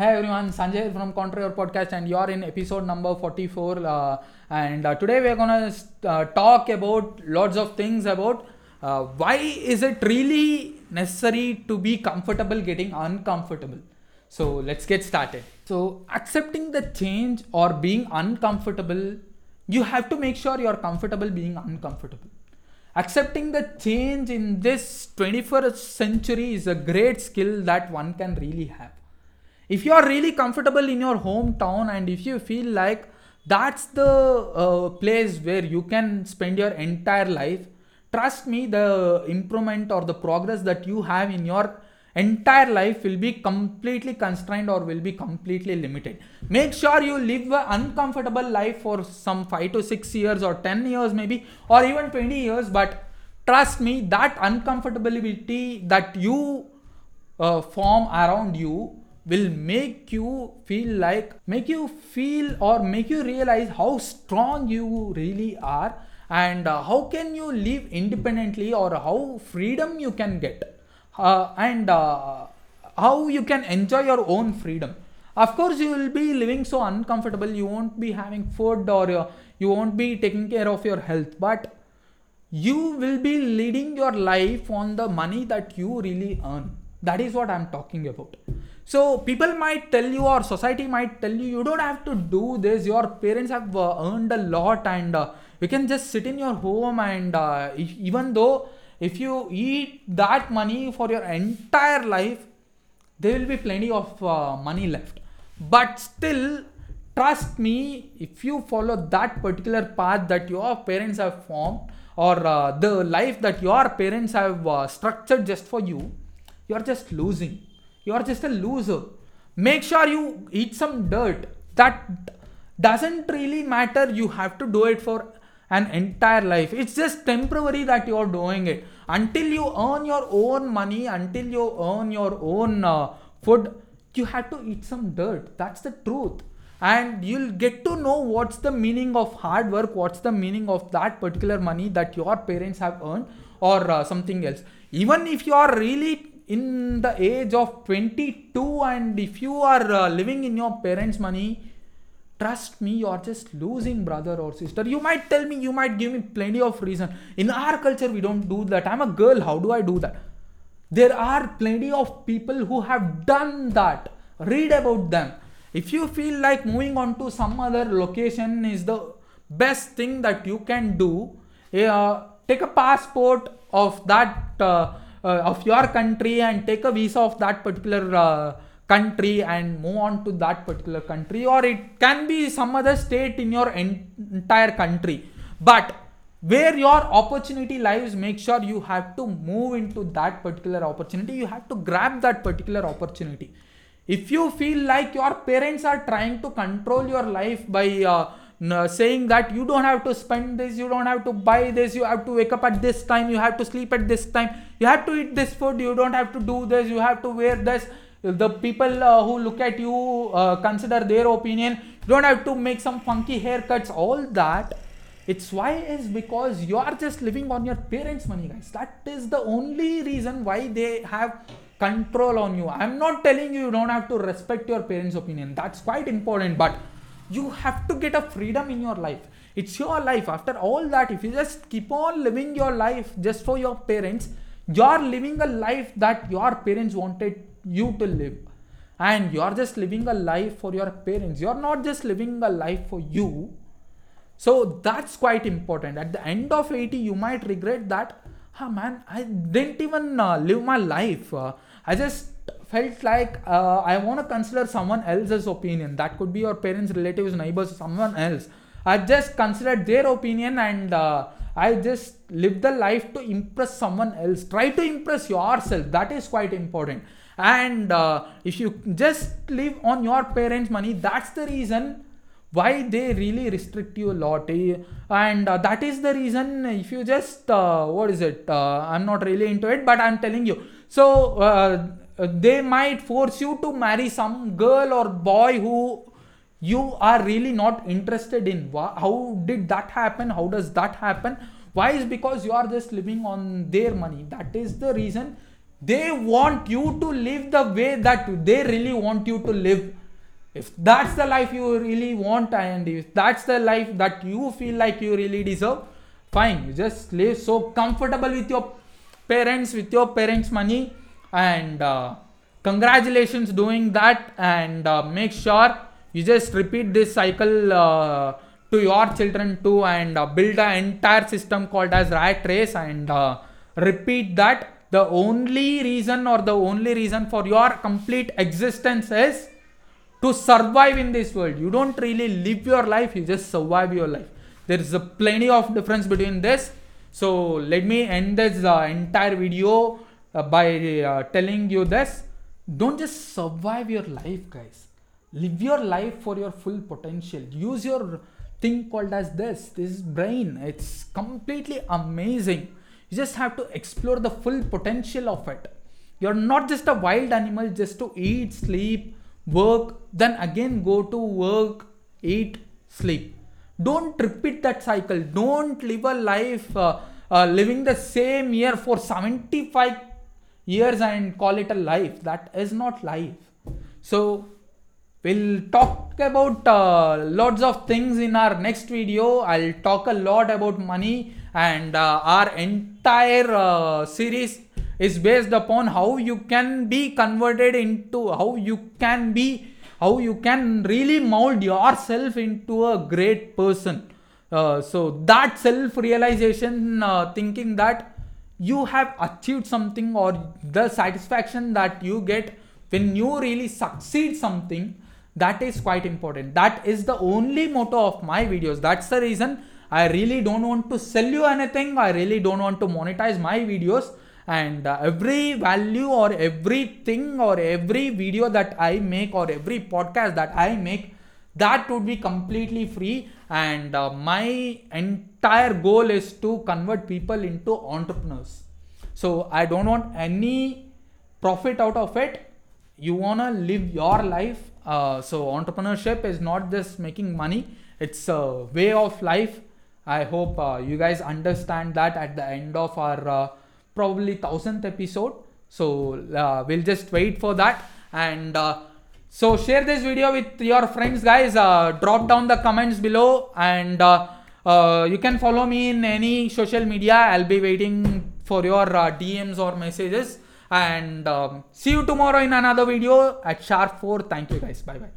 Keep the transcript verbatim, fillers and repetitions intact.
Hey everyone, Sanjay from Contrary Podcast, and you're in episode number forty-four. Uh, and uh, today we're gonna uh, talk about lots of things about uh, why is it really necessary to be comfortable getting uncomfortable. So let's get started. So accepting the change or being uncomfortable, you have to make sure you're comfortable being uncomfortable. Accepting the change in this twenty-first century is a great skill that one can really have. If you are really comfortable in your hometown and if you feel like that's the uh, place where you can spend your entire life, trust me, the improvement or the progress that you have in your entire life will be completely constrained or will be completely limited. Make sure you live an uncomfortable life for some five to six years or ten years maybe, or even twenty years, but trust me, that uncomfortability that you uh, form around you will make you feel like, make you feel or make you realize how strong you really are and uh, how can you live independently or how freedom you can get uh, and uh, how you can enjoy your own freedom. Of course, you will be living so uncomfortable, you won't be having food or uh, you won't be taking care of your health, but you will be leading your life on the money that you really earn. That is what I'm talking about. So people might tell you or society might tell you, you don't have to do this, your parents have uh, earned a lot and uh, you can just sit in your home and uh, if, even though if you eat that money for your entire life, there will be plenty of uh, money left. But still, trust me, if you follow that particular path that your parents have formed or uh, the life that your parents have uh, structured just for you, you are just losing. You are just a loser. Make sure you eat some dirt. That doesn't really matter. You have to do it for an entire life. It's just temporary that you are doing it. Until you earn your own money, until you earn your own uh, food, you have to eat some dirt. That's the truth. And you'll get to know what's the meaning of hard work, what's the meaning of that particular money that your parents have earned or uh, something else. Even if you are really in the age of twenty-two and if you are uh, living in your parents' money, trust me, you are just losing, brother or sister. You might tell me, you might give me plenty of reason. In our culture, we don't do that. I'm a girl, how do I do that? There are plenty of people who have done that. Read about them. If you feel like moving on to some other location is the best thing that you can do, uh, take a passport of that uh, Uh, of your country and take a visa of that particular uh, country and move on to that particular country, or it can be some other state in your en- entire country. But where your opportunity lies, make sure you have to move into that particular opportunity. You have to grab that particular opportunity. If you feel like your parents are trying to control your life by uh, No, saying that you don't have to spend this, you don't have to buy this, you have to wake up at this time, you have to sleep at this time, you have to eat this food, you don't have to do this, you have to wear this. The people uh, who look at you uh, consider their opinion, you don't have to make some funky haircuts, all that. It's why is because you are just living on your parents' money, guys. That is the only reason why they have control on you. I'm not telling you you don't have to respect your parents' opinion. That's quite important, but you have to get a freedom in your life. It's your life. After all that, if you just keep on living your life just for your parents, you're living a life that your parents wanted you to live. And you're just living a life for your parents. You're not just living a life for you. So that's quite important. At the end of eighty, you might regret that, ah, man, I didn't even uh, live my life. Uh, I just felt like uh, I want to consider someone else's opinion. That could be your parents, relatives, neighbors, someone else. I just considered their opinion and uh, I just lived the life to impress someone else. Try to impress yourself. That is quite important. And uh, if you just live on your parents' money, that's the reason why they really restrict you a lot. And uh, that is the reason if you just, uh, what is it? Uh, I'm not really into it, but I'm telling you. So, uh, they might force you to marry some girl or boy who you are really not interested in. How did that happen? How does that happen? Why is because you are just living on their money. That is the reason They want you to live the way that they really want you to live. If that's the life you really want and if that's the life that you feel like you really deserve, fine. You just live so comfortable with your parents, with your parents' money, and uh, congratulations doing that, and uh, make sure you just repeat this cycle uh, to your children too, and uh, build an entire system called as rat race, and uh, repeat that. The only reason or the only reason for your complete existence is to survive in this world. You don't really live your life, you just survive your life. There is a plenty of difference between this. So let me end this uh, entire video uh, by uh, telling you this. Don't just survive your life, guys. Live your life for your full potential. Use your thing called as this, this brain. It's completely amazing. You just have to explore the full potential of it. You're not just a wild animal just to eat, sleep, work, then again go to work, eat, sleep. Don't repeat that cycle. Don't live a life uh, uh, living the same year for seventy-five years and call it a life. That is not life. So we'll talk about uh, lots of things in our next video. I'll talk a lot about money, and uh, our entire uh, series is based upon how you can be converted into, how you can be, how you can really mold yourself into a great person. Uh, so that self-realization, uh, thinking that you have achieved something, or the satisfaction that you get when you really succeed something, that is quite important. That is the only motto of my videos. That's the reason I really don't want to sell you anything. I really don't want to monetize my videos. And uh, every value or everything or every video that I make or every podcast that I make, that would be completely free. And uh, my entire goal is to convert people into entrepreneurs. So I don't want any profit out of it. You want to live your life. Uh, so entrepreneurship is not just making money. It's a way of life. I hope uh, you guys understand that at the end of our uh, probably thousandth episode. So uh, we'll just wait for that. And uh, so share this video with your friends, guys. Uh, drop down the comments below, and uh, uh, you can follow me in any social media. I'll be waiting for your uh, D Ms or messages. And um, see you tomorrow in another video at sharp four. Thank you, guys. Bye bye.